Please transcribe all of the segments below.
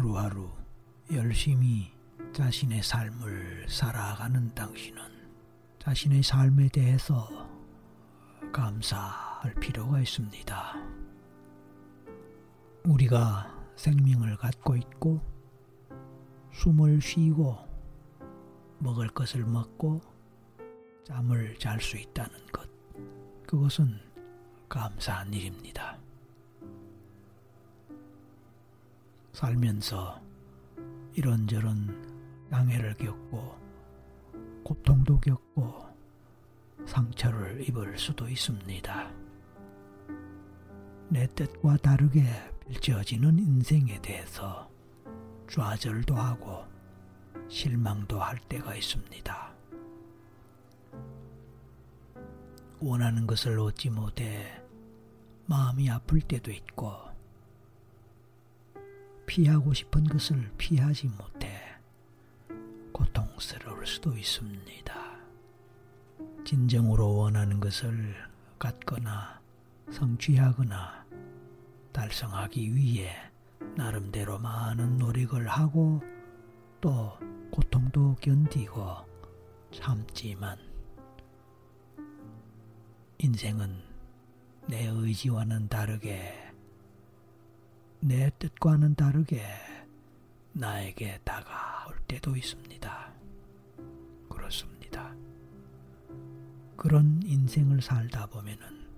하루하루 열심히 자신의 삶을 살아가는 당신은 자신의 삶에 대해서 감사할 필요가 있습니다. 우리가 생명을 갖고 있고 숨을 쉬고 먹을 것을 먹고 잠을 잘 수 있다는 것, 그것은 감사한 일입니다. 살면서 이런저런 장애를 겪고 고통도 겪고 상처를 입을 수도 있습니다. 내 뜻과 다르게 펼쳐지는 인생에 대해서 좌절도 하고 실망도 할 때가 있습니다. 원하는 것을 얻지 못해 마음이 아플 때도 있고, 피하고 싶은 것을 피하지 못해 고통스러울 수도 있습니다. 진정으로 원하는 것을 갖거나 성취하거나 달성하기 위해 나름대로 많은 노력을 하고 또 고통도 견디고 참지만, 인생은 내 의지와는 다르게, 내 뜻과는 다르게 나에게 다가올 때도 있습니다. 그렇습니다. 그런 인생을 살다 보면은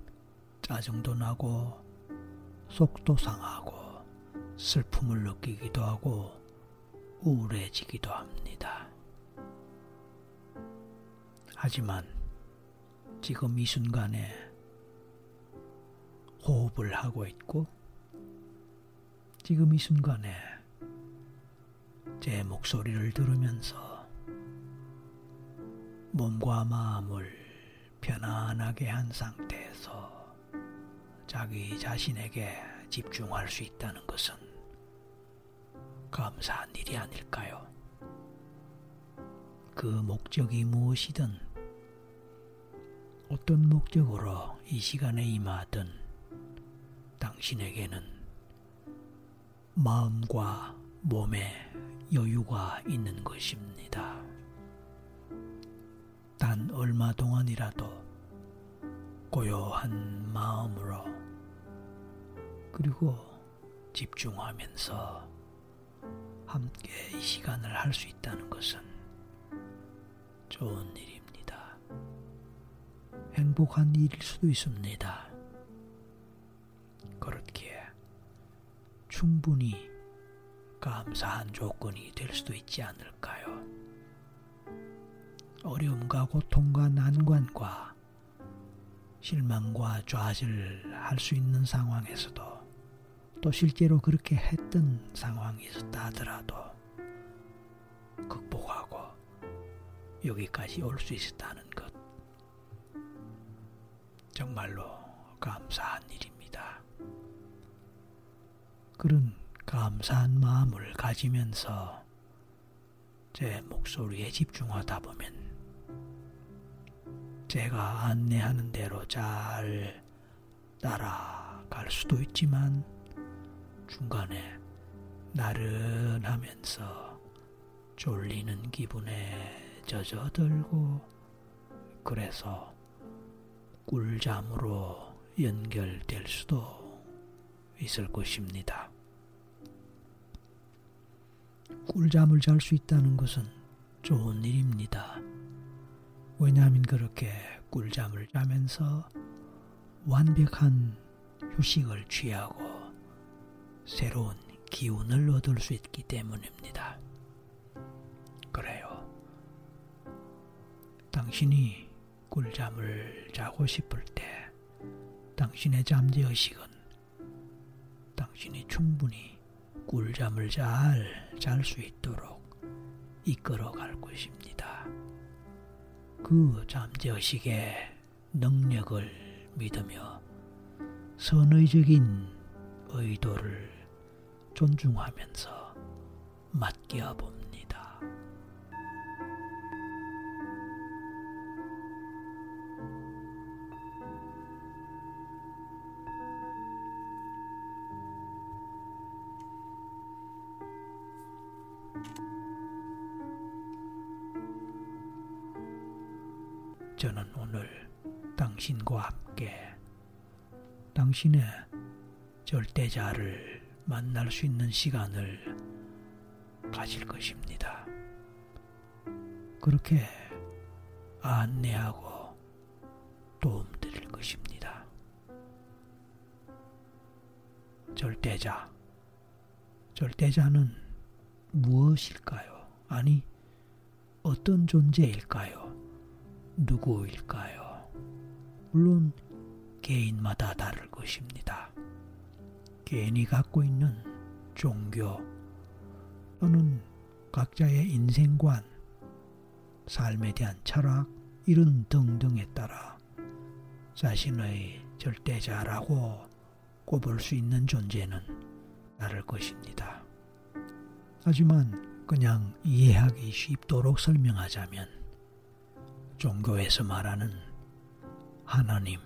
짜증도 나고 속도 상하고 슬픔을 느끼기도 하고 우울해지기도 합니다. 하지만 지금 이 순간에 호흡을 하고 있고, 지금 이 순간에 제 목소리를 들으면서 몸과 마음을 편안하게 한 상태에서 자기 자신에게 집중할 수 있다는 것은 감사한 일이 아닐까요? 그 목적이 무엇이든, 어떤 목적으로 이 시간에 임하든 당신에게는 마음과 몸에 여유가 있는 것입니다. 단 얼마 동안이라도 고요한 마음으로 그리고 집중하면서 함께 이 시간을 할 수 있다는 것은 좋은 일입니다. 행복한 일일 수도 있습니다. 그렇기에 충분히 감사한 조건이 될 수도 있지 않을까요? 어려움과 고통과 난관과 실망과 좌절할 수 있는 상황에서도, 또 실제로 그렇게 했던 상황이 있었다 하더라도 극복하고 여기까지 올 수 있었다는 것, 정말로 감사한 일입니다. 그런 감사한 마음을 가지면서 제 목소리에 집중하다 보면 제가 안내하는 대로 잘 따라갈 수도 있지만, 중간에 나른하면서 졸리는 기분에 젖어들고 그래서 꿀잠으로 연결될 수도 있을 것입니다. 꿀잠을 잘 수 있다는 것은 좋은 일입니다. 왜냐하면 그렇게 꿀잠을 자면서 완벽한 휴식을 취하고 새로운 기운을 얻을 수 있기 때문입니다. 그래요. 당신이 꿀잠을 자고 싶을 때 당신의 잠재의식은 당신이 충분히 꿀잠을 잘 잘 수 있도록 이끌어갈 것입니다. 그 잠재의식의 능력을 믿으며 선의적인 의도를 존중하면서 맡겨봅니다. 저는 오늘 당신과 함께 당신의 절대자를 만날 수 있는 시간을 가질 것입니다. 그렇게 안내하고 도움드릴 것입니다. 절대자는 무엇일까요? 아니, 어떤 존재일까요? 누구일까요? 물론 개인마다 다를 것입니다. 개인이 갖고 있는 종교 또는 각자의 인생관, 삶에 대한 철학, 이런 등등에 따라 자신의 절대자라고 꼽을 수 있는 존재는 다를 것입니다. 하지만 그냥 이해하기 쉽도록 설명하자면 종교에서 말하는 하나님,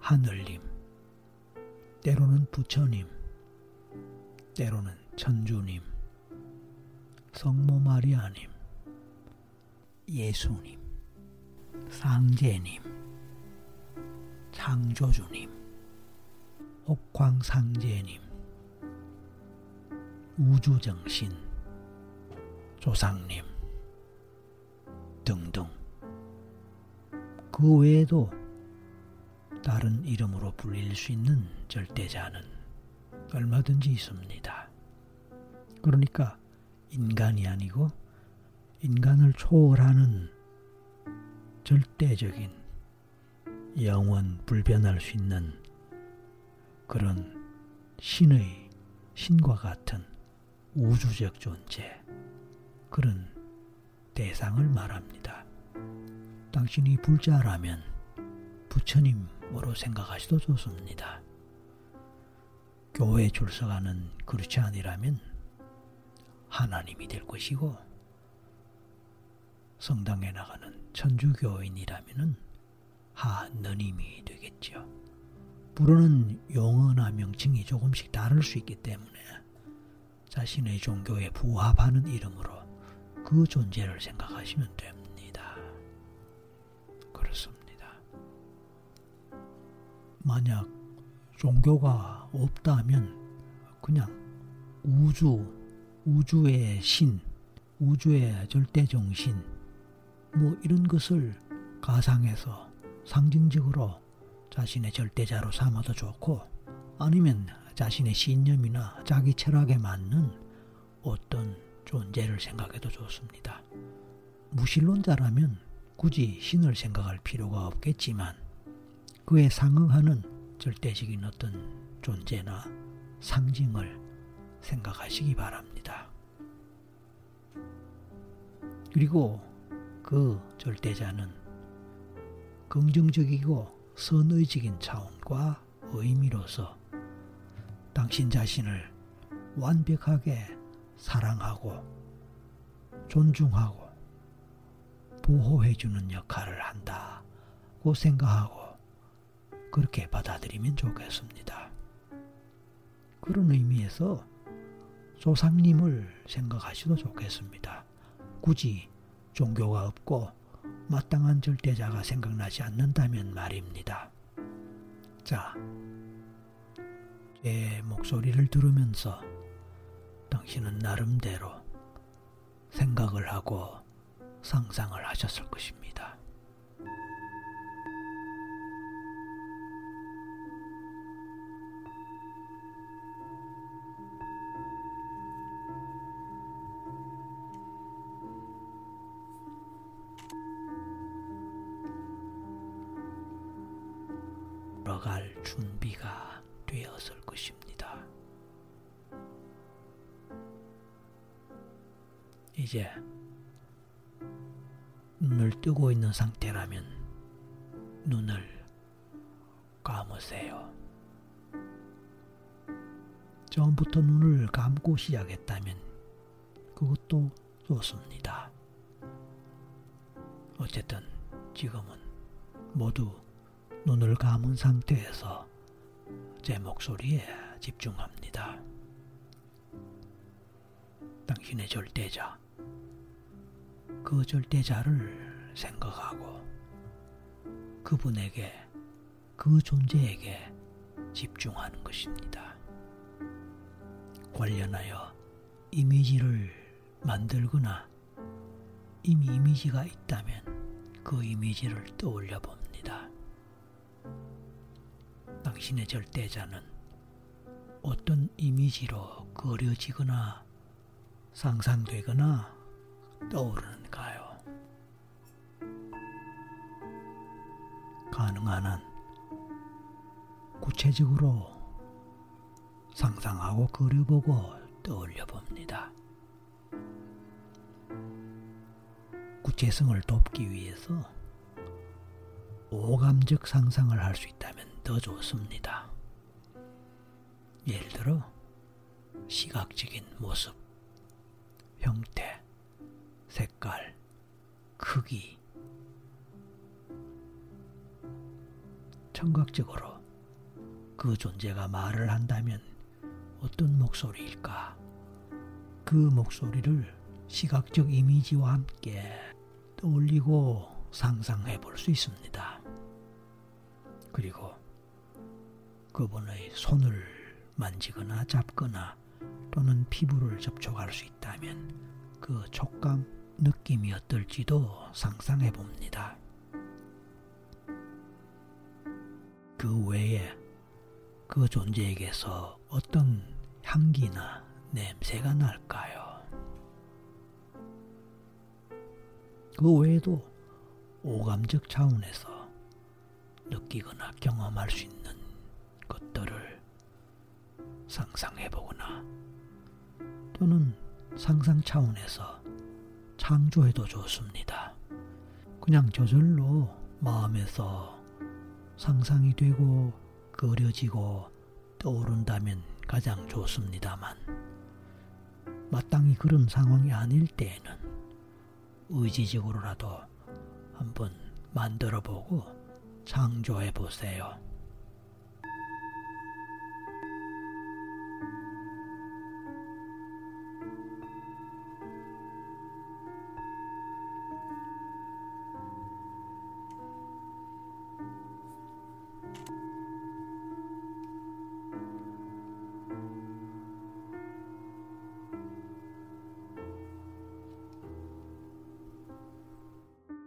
하늘님, 때로는 부처님, 때로는 천주님, 성모 마리아님, 예수님, 상제님, 창조주님, 옥황상제님, 우주정신, 조상님 등등, 그 외에도 다른 이름으로 불릴 수 있는 절대자는 얼마든지 있습니다. 그러니까 인간이 아니고 인간을 초월하는 절대적인, 영원 불변할 수 있는 그런 신의, 신과 같은 우주적 존재, 그런 대상을 말합니다. 당신이 불자라면 부처님으로 생각하셔도 좋습니다. 교회에 출석하는 크리스찬이라면 하나님이 될 것이고, 성당에 나가는 천주교인이라면 하느님이 되겠죠. 부르는 용어나 명칭이 조금씩 다를 수 있기 때문에 자신의 종교에 부합하는 이름으로 그 존재를 생각하시면 됩니다. 그렇습니다. 만약 종교가 없다면 그냥 우주의 신, 우주의 절대정신, 뭐 이런 것을 가상해서 상징적으로 자신의 절대자로 삼아도 좋고, 아니면 자신의 신념이나 자기 철학에 맞는 어떤 존재를 생각해도 좋습니다. 무신론자라면 굳이 신을 생각할 필요가 없겠지만 그에 상응하는 절대적인 어떤 존재나 상징을 생각하시기 바랍니다. 그리고 그 절대자는 긍정적이고 선의적인 차원과 의미로서 당신 자신을 완벽하게 사랑하고 존중하고 보호해주는 역할을 한다고 생각하고 그렇게 받아들이면 좋겠습니다. 그런 의미에서 조상님을 생각하셔도 좋겠습니다. 굳이 종교가 없고 마땅한 절대자가 생각나지 않는다면 말입니다. 자, 제 목소리를 들으면서 당신은 나름대로 생각을 하고 상상을 하셨을 것입니다. 갈 준비가 되었을 것입니다. 이제 눈을 뜨고 있는 상태라면 눈을 감으세요. 처음부터 눈을 감고 시작했다면 그것도 좋습니다. 어쨌든 지금은 모두 눈을 감은 상태에서 제 목소리에 집중합니다. 자신의 절대자, 그 절대자를 생각하고 그분에게, 그 존재에게 집중하는 것입니다. 관련하여 이미지를 만들거나 이미 이미지가 있다면 그 이미지를 떠올려 봅니다. 당신의 절대자는 어떤 이미지로 그려지거나 상상되거나 떠오르는가요? 가능한 한 구체적으로 상상하고 그려보고 떠올려 봅니다. 구체성을 돕기 위해서 오감적 상상을 할 수 있다면 더 좋습니다. 예를 들어 시각적인 모습, 형태, 색깔, 크기, 청각적으로 그 존재가 말을 한다면 어떤 목소리일까? 그 목소리를 시각적 이미지와 함께 떠올리고 상상해 볼 수 있습니다. 그리고 그분의 손을 만지거나 잡거나 또는 피부를 접촉할 수 있다면 그 촉감, 느낌이 어떨지도 상상해 봅니다. 그 외에 그 존재에게서 어떤 향기나 냄새가 날까요? 그 외에도 오감적 차원에서 느끼거나 경험할 수 있는 것들을 상상해보거나 또는 상상 차원에서 창조해도 좋습니다. 그냥 저절로 마음에서 상상이 되고 그려지고 떠오른다면 가장 좋습니다만, 마땅히 그런 상황이 아닐 때에는 의지적으로라도 한번 만들어보고 창조해보세요.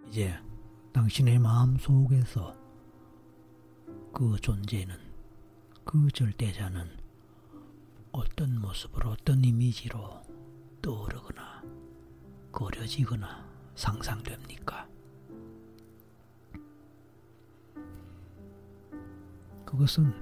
이제 당신의 마음속에서 그 존재는, 그 절대자는 어떤 모습으로, 어떤 이미지로 떠오르거나 그려지거나 상상됩니까? 그것은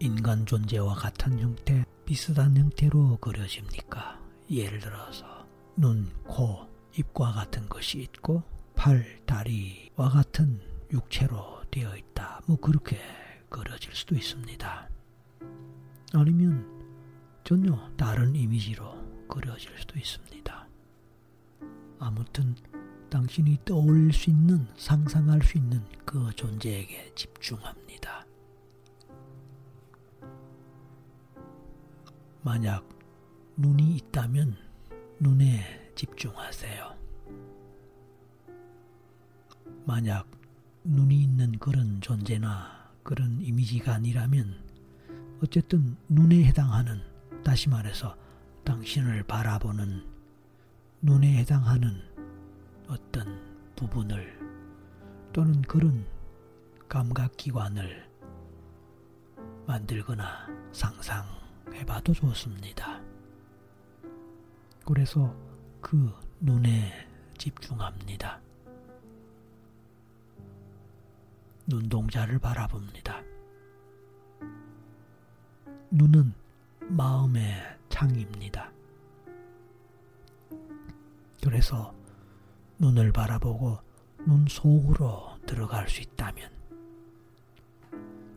인간 존재와 같은 형태, 비슷한 형태로 그려집니까? 예를 들어서 눈, 코, 입과 같은 것이 있고 팔, 다리와 같은 육체로 되어 있다, 뭐 그렇게 그려질 수도 있습니다. 아니면 전혀 다른 이미지로 그려질 수도 있습니다. 아무튼 당신이 떠올릴 수 있는, 상상할 수 있는 그 존재에게 집중합니다. 만약 눈이 있다면 눈에 집중하세요. 만약 눈이 있는 그런 존재나 그런 이미지가 아니라면 어쨌든 눈에 해당하는, 다시 말해서 당신을 바라보는 눈에 해당하는 어떤 부분을 또는 그런 감각기관을 만들거나 상상해봐도 좋습니다. 그래서 그 눈에 집중합니다. 눈동자를 바라봅니다. 눈은 마음의 창입니다. 그래서 눈을 바라보고 눈 속으로 들어갈 수 있다면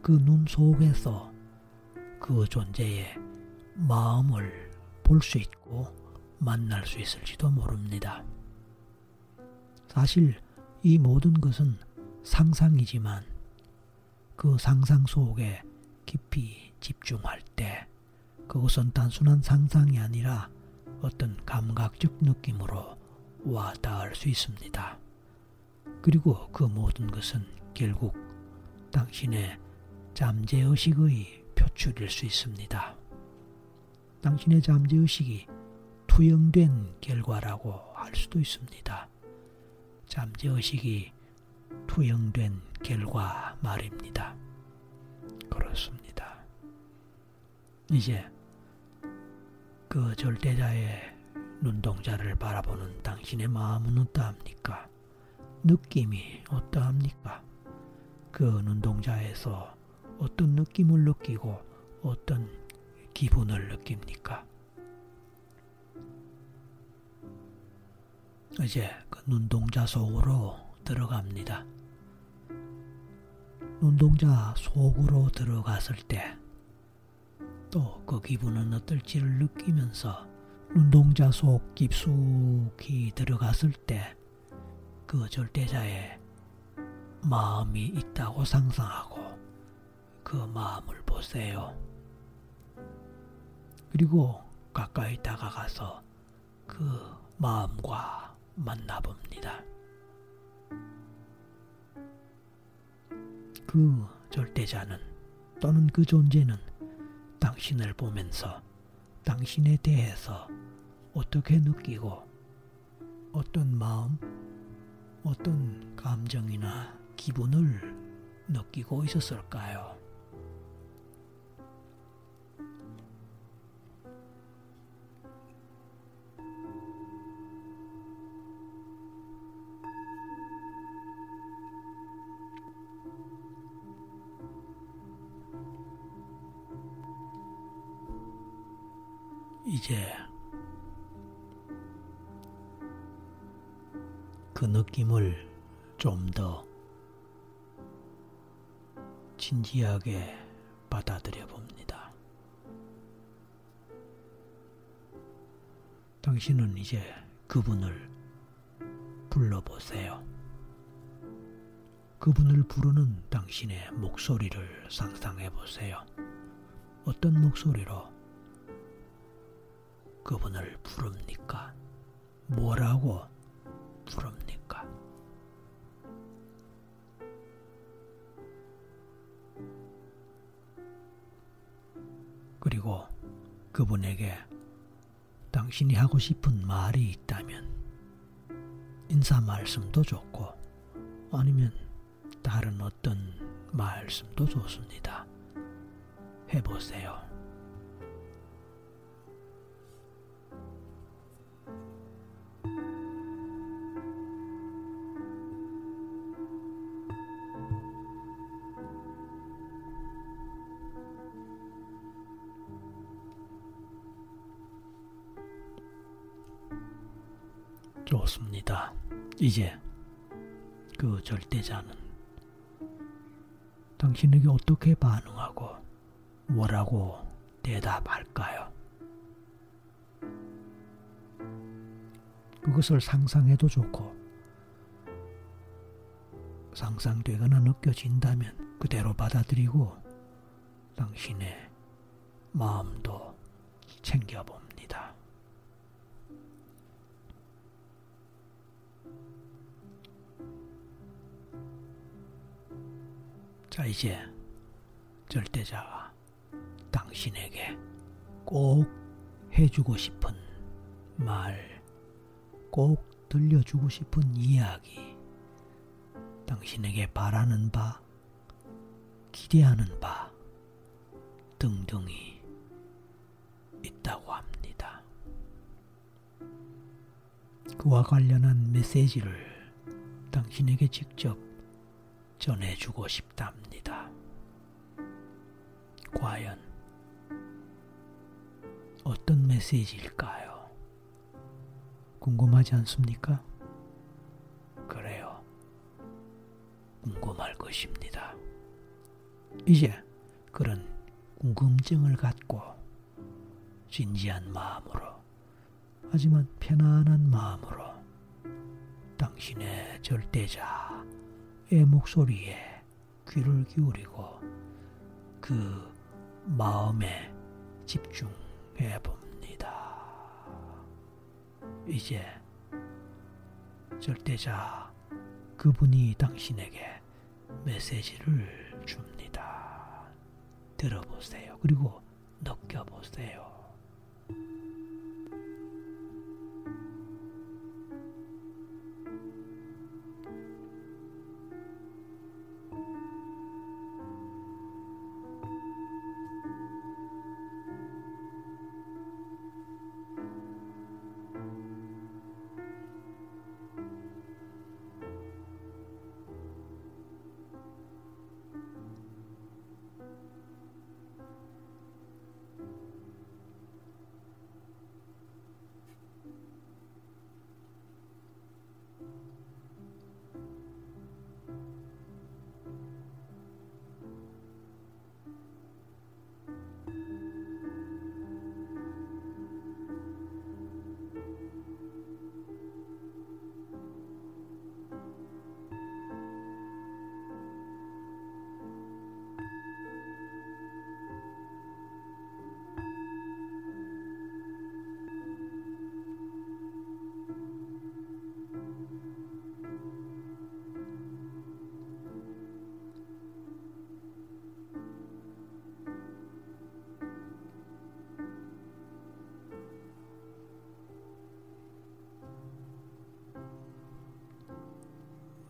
그 눈 속에서 그 존재의 마음을 볼 수 있고 만날 수 있을지도 모릅니다. 사실 이 모든 것은 상상이지만 그 상상 속에 깊이 집중할 때 그것은 단순한 상상이 아니라 어떤 감각적 느낌으로 와 닿을 수 있습니다. 그리고 그 모든 것은 결국 당신의 잠재의식의 표출일 수 있습니다. 당신의 잠재의식이 투영된 결과라고 할 수도 있습니다. 잠재의식이 투영된 결과 말입니다. 그렇습니다. 이제 그 절대자의 눈동자를 바라보는 당신의 마음은 어떠합니까? 느낌이 어떠합니까? 그 눈동자에서 어떤 느낌을 느끼고 어떤 기분을 느낍니까? 이제 그 눈동자 속으로 들어갑니다. 눈동자 속으로 들어갔을 때 또 그 기분은 어떨지를 느끼면서 눈동자 속 깊숙이 들어갔을 때 그 절대자의 마음이 있다고 상상하고 그 마음을 보세요. 그리고 가까이 다가가서 그 마음과 만나봅니다. 그 절대자는 또는 그 존재는 당신을 보면서 당신에 대해서 어떻게 느끼고 어떤 마음, 어떤 감정이나 기분을 느끼고 있었을까요? 이제 그 느낌을 좀 더 진지하게 받아들여 봅니다. 당신은 이제 그분을 불러보세요. 그분을 부르는 당신의 목소리를 상상해 보세요. 어떤 목소리로 그분을 부릅니까? 뭐라고 부릅니까? 그리고 그분에게 당신이 하고 싶은 말이 있다면 인사 말씀도 좋고 아니면 다른 어떤 말씀도 좋습니다. 해보세요. 좋습니다. 이제 그 절대자는 당신에게 어떻게 반응하고 뭐라고 대답할까요? 그것을 상상해도 좋고 상상되거나 느껴진다면 그대로 받아들이고 당신의 마음도 챙겨봅니다. 자, 이제 절대자가 당신에게 꼭 해주고 싶은 말, 꼭 들려주고 싶은 이야기, 당신에게 바라는 바, 기대하는 바 등등이 있다고 합니다. 그와 관련한 메시지를 당신에게 직접 전해주고 싶답니다. 과연 어떤 메시지일까요? 궁금하지 않습니까? 그래요. 궁금할 것입니다. 이제 그런 궁금증을 갖고 진지한 마음으로 하지만 편안한 마음으로 당신의 절대자 의 목소리에 귀를 기울이고 그 마음에 집중해 봅니다. 이제 절대자 그분이 당신에게 메시지를 줍니다. 들어보세요. 그리고 느껴보세요.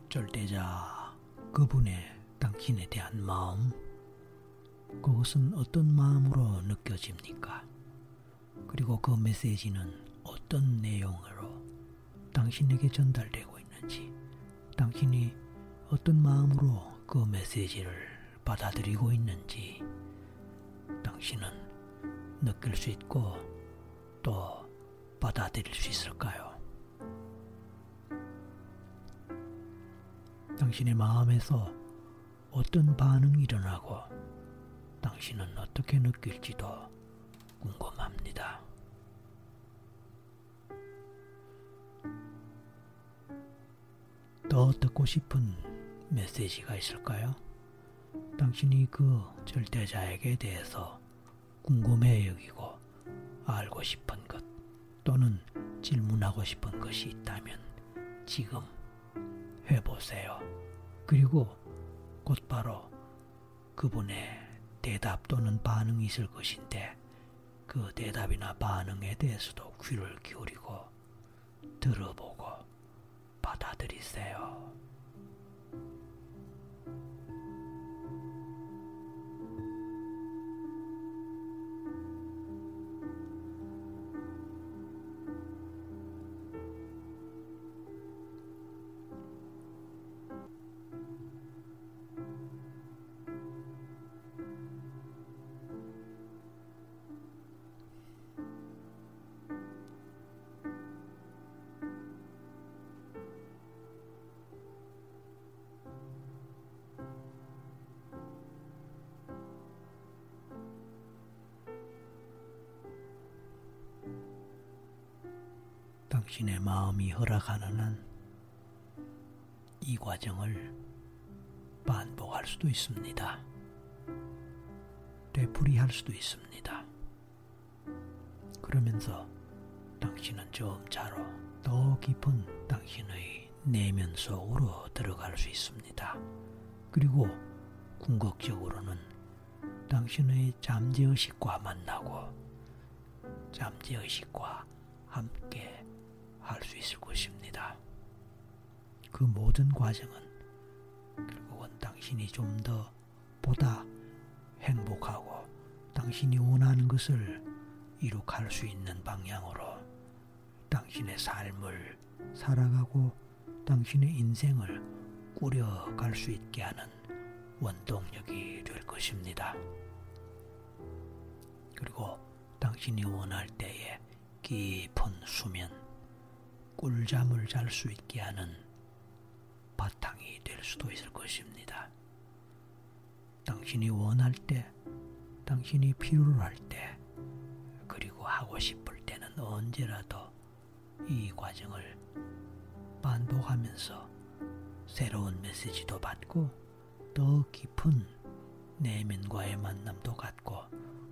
절대자 그분의 당신에 대한 마음, 그것은 어떤 마음으로 느껴집니까? 그리고 그 메시지는 어떤 내용으로 당신에게 전달되고 있는지, 당신이 어떤 마음으로 그 메시지를 받아들이고 있는지 당신은 느낄 수 있고 또 받아들일 수 있을까요? 당신의 마음에서 어떤 반응이 일어나고 당신은 어떻게 느낄지도 궁금합니다. 더 듣고 싶은 메시지가 있을까요? 당신이 그 절대자에게 대해서 궁금해 여기고 알고 싶은 것 또는 질문하고 싶은 것이 있다면 지금 해보세요. 그리고 곧바로 그분의 대답 또는 반응이 있을 것인데 그 대답이나 반응에 대해서도 귀를 기울이고 들어보고 받아들이세요. 당신의 마음이 허락하는 한 이 과정을 반복할 수도 있습니다. 되풀이할 수도 있습니다. 그러면서 당신은 점차로 더 깊은 당신의 내면 속으로 들어갈 수 있습니다. 그리고 궁극적으로는 당신의 잠재의식과 만나고 잠재의식과 함께 할 수 있을 것입니다. 그 모든 과정은 결국은 당신이 좀 더 보다 행복하고 당신이 원하는 것을 이룩할 수 있는 방향으로 당신의 삶을 살아가고 당신의 인생을 꾸려갈 수 있게 하는 원동력이 될 것입니다. 그리고 당신이 원할 때의 깊은 수면, 꿀잠을 잘 수 있게 하는 바탕이 될 수도 있을 것입니다. 당신이 원할 때, 당신이 필요할 때, 그리고 하고 싶을 때는 언제라도 이 과정을 반복하면서 새로운 메시지도 받고 더 깊은 내면과의 만남도 갖고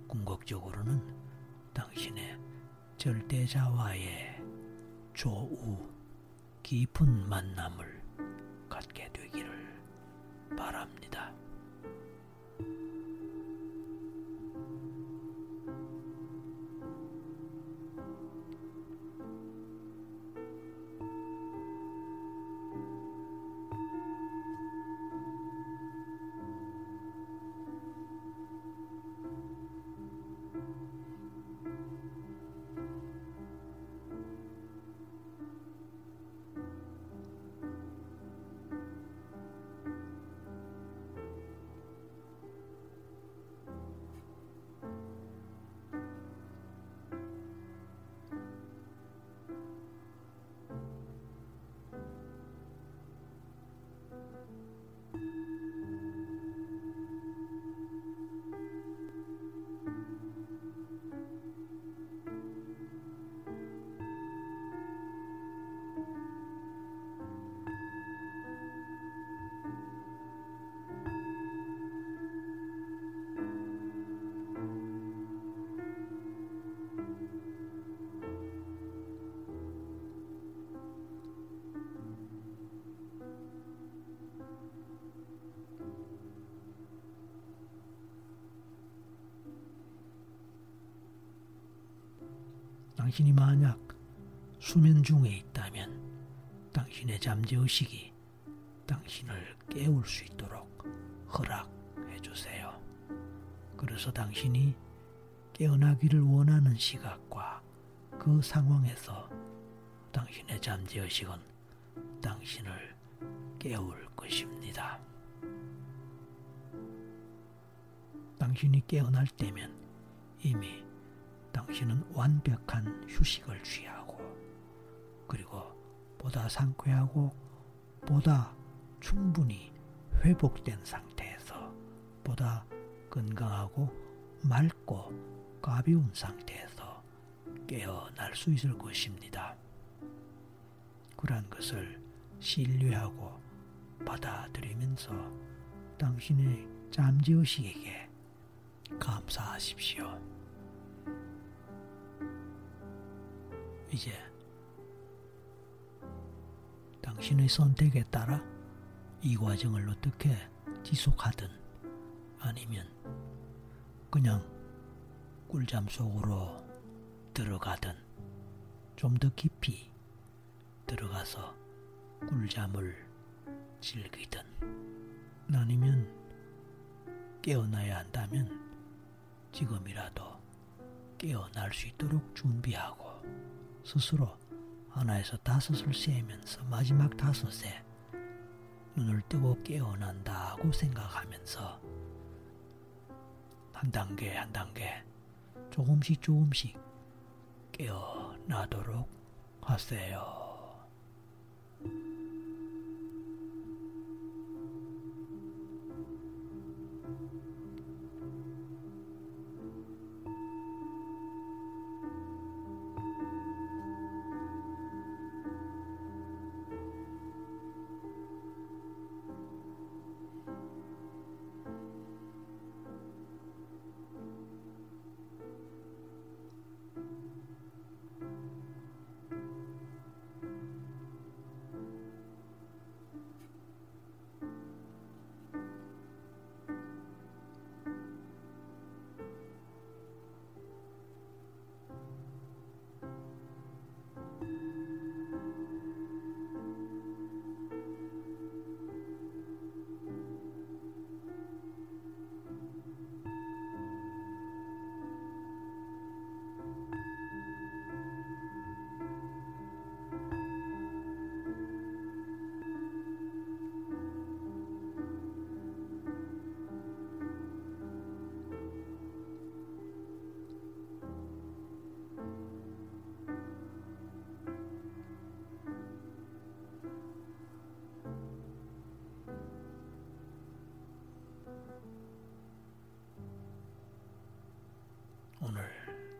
궁극적으로는 당신의 절대자와의 조우 깊은 만남을 갖게 되기를 바랍니다. 당신이 만약 수면 중에 있다면 당신의 잠재의식이 당신을 깨울 수 있도록 허락해 주세요. 그래서 당신이 깨어나기를 원하는 시각과 그 상황에서 당신의 잠재의식은 당신을 깨울 것입니다. 당신이 깨어날 때면 이미 당신은 완벽한 휴식을 취하고 그리고 보다 상쾌하고 보다 충분히 회복된 상태에서 보다 건강하고 맑고 가벼운 상태에서 깨어날 수 있을 것입니다. 그러한 것을 신뢰하고 받아들이면서 당신의 잠재의식에게 감사하십시오. 이제 당신의 선택에 따라 이 과정을 어떻게 지속하든 아니면 그냥 꿀잠 속으로 들어가든 좀 더 깊이 들어가서 꿀잠을 즐기든 아니면 깨어나야 한다면 지금이라도 깨어날 수 있도록 준비하고 스스로 하나에서 다섯을 세면서 마지막 다섯에 눈을 뜨고 깨어난다고 생각하면서 한 단계 한 단계 조금씩 조금씩 깨어나도록 하세요.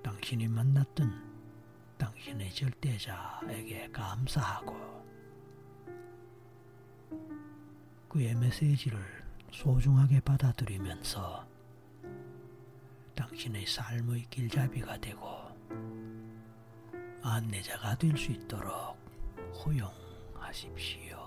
당신이 만났던 당신의 절대자에게 감사하고 그의 메시지를 소중하게 받아들이면서 당신의 삶의 길잡이가 되고 안내자가 될 수 있도록 허용하십시오.